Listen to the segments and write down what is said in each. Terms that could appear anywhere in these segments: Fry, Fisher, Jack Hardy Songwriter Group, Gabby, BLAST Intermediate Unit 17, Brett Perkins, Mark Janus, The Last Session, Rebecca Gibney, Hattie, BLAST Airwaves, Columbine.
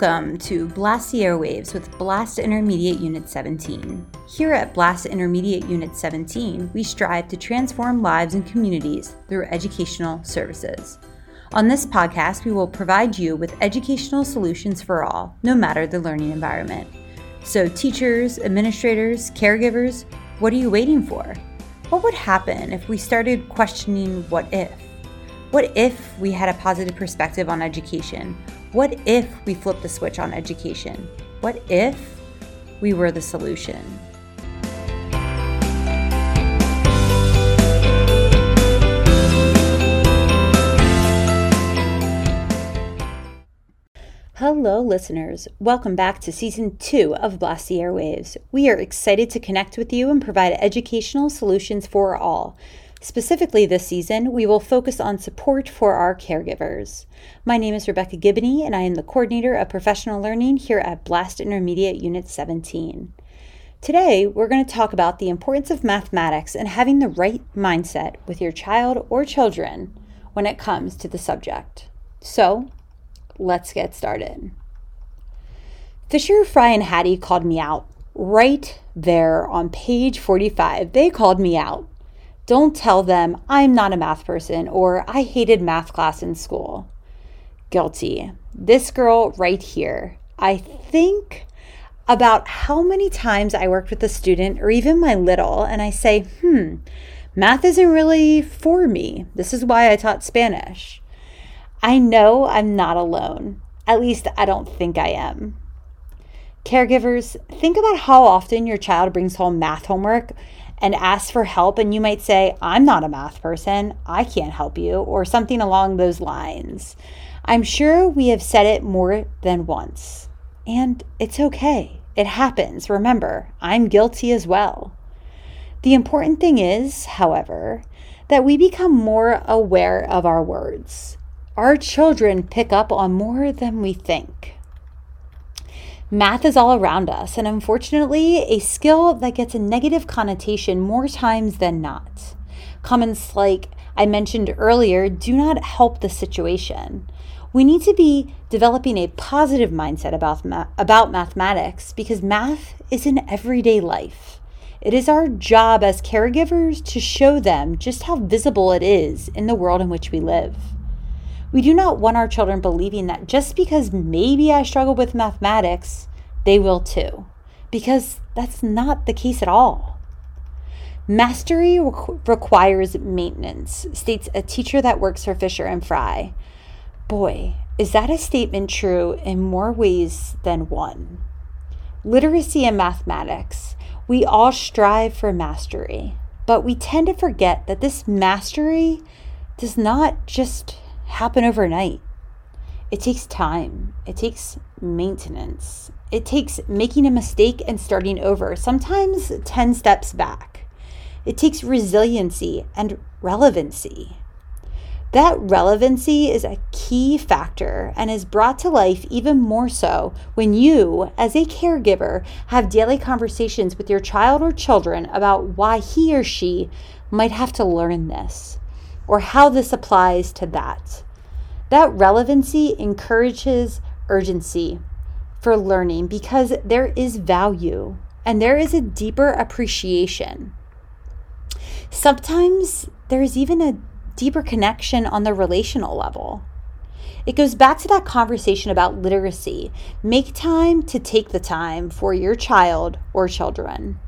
Welcome to BLAST Airwaves with BLAST Intermediate Unit 17. Here at BLAST Intermediate Unit 17, we strive to transform lives and communities through educational services. On this podcast, we will provide you with educational solutions for all, no matter the learning environment. So teachers, administrators, caregivers, what are you waiting for? What would happen if we started questioning what if? What if we had a positive perspective on education? What if we flipped the switch on education? What if we were the solution? Hello, listeners. Welcome back to Season 2 of BLAST Airwaves. We are excited to connect with you and provide educational solutions for all. Specifically this season, we will focus on support for our caregivers. My name is Rebecca Gibney, and I am the coordinator of professional learning here at BLAST Intermediate Unit 17. Today, we're going to talk about the importance of mathematics and having the right mindset with your child or children when it comes to the subject. So, let's get started. Fisher, Fry, and Hattie called me out. Right there on page 45, they called me out. Don't tell them I'm not a math person or I hated math class in school. Guilty. This girl right here. I think about how many times I worked with a student or even my little and I say, math isn't really for me. This is why I taught Spanish. I know I'm not alone. At least I don't think I am. Caregivers, think about how often your child brings home math homework and ask for help, and you might say, I'm not a math person, I can't help you, or something along those lines. I'm sure we have said it more than once. And it's okay, it happens. Remember, I'm guilty as well. The important thing is, however, that we become more aware of our words. Our children pick up on more than we think. Math is all around us, and unfortunately, a skill that gets a negative connotation more times than not. Comments like I mentioned earlier do not help the situation. We need to be developing a positive mindset about mathematics because math is in everyday life. It is our job as caregivers to show them just how visible it is in the world in which we live. We do not want our children believing that just because maybe I struggle with mathematics, they will too, because that's not the case at all. Mastery requires maintenance, states a teacher that works for Fisher and Fry. Boy, is that a statement true in more ways than one. Literacy and mathematics, we all strive for mastery, but we tend to forget that this mastery does not just happen overnight. It takes time. It takes maintenance. It takes making a mistake and starting over, sometimes 10 steps back. It takes resiliency and relevancy. That relevancy is a key factor and is brought to life even more so when you, as a caregiver, have daily conversations with your child or children about why he or she might have to learn this, or how this applies to that. That relevancy encourages urgency for learning because there is value and there is a deeper appreciation. Sometimes there is even a deeper connection on the relational level. It goes back to that conversation about literacy. Make time to take the time for your child or children.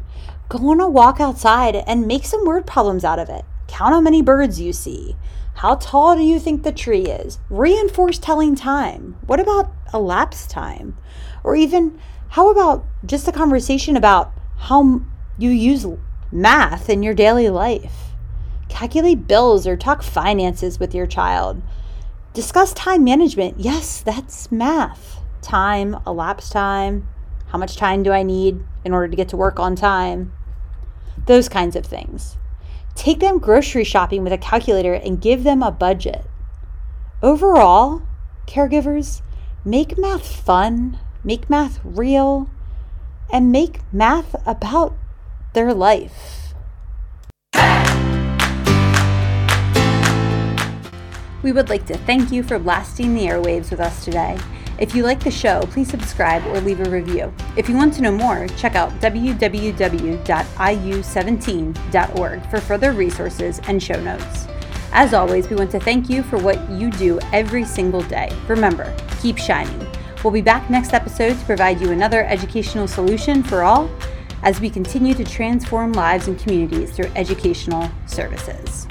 Go on a walk outside and make some word problems out of it. Count how many birds you see. How tall do you think the tree is? Reinforce telling time. What about elapsed time? Or even, how about just a conversation about how you use math in your daily life? Calculate bills or talk finances with your child. Discuss time management. Yes, that's math. Time, elapsed time. How much time do I need in order to get to work on time? Those kinds of things. Take them grocery shopping with a calculator and give them a budget. Overall, caregivers, make math fun, make math real, and make math about their life. We would like to thank you for blasting the airwaves with us today. If you like the show, please subscribe or leave a review. If you want to know more, check out www.iu17.org for further resources and show notes. As always, we want to thank you for what you do every single day. Remember, keep shining. We'll be back next episode to provide you another educational solution for all as we continue to transform lives and communities through educational services.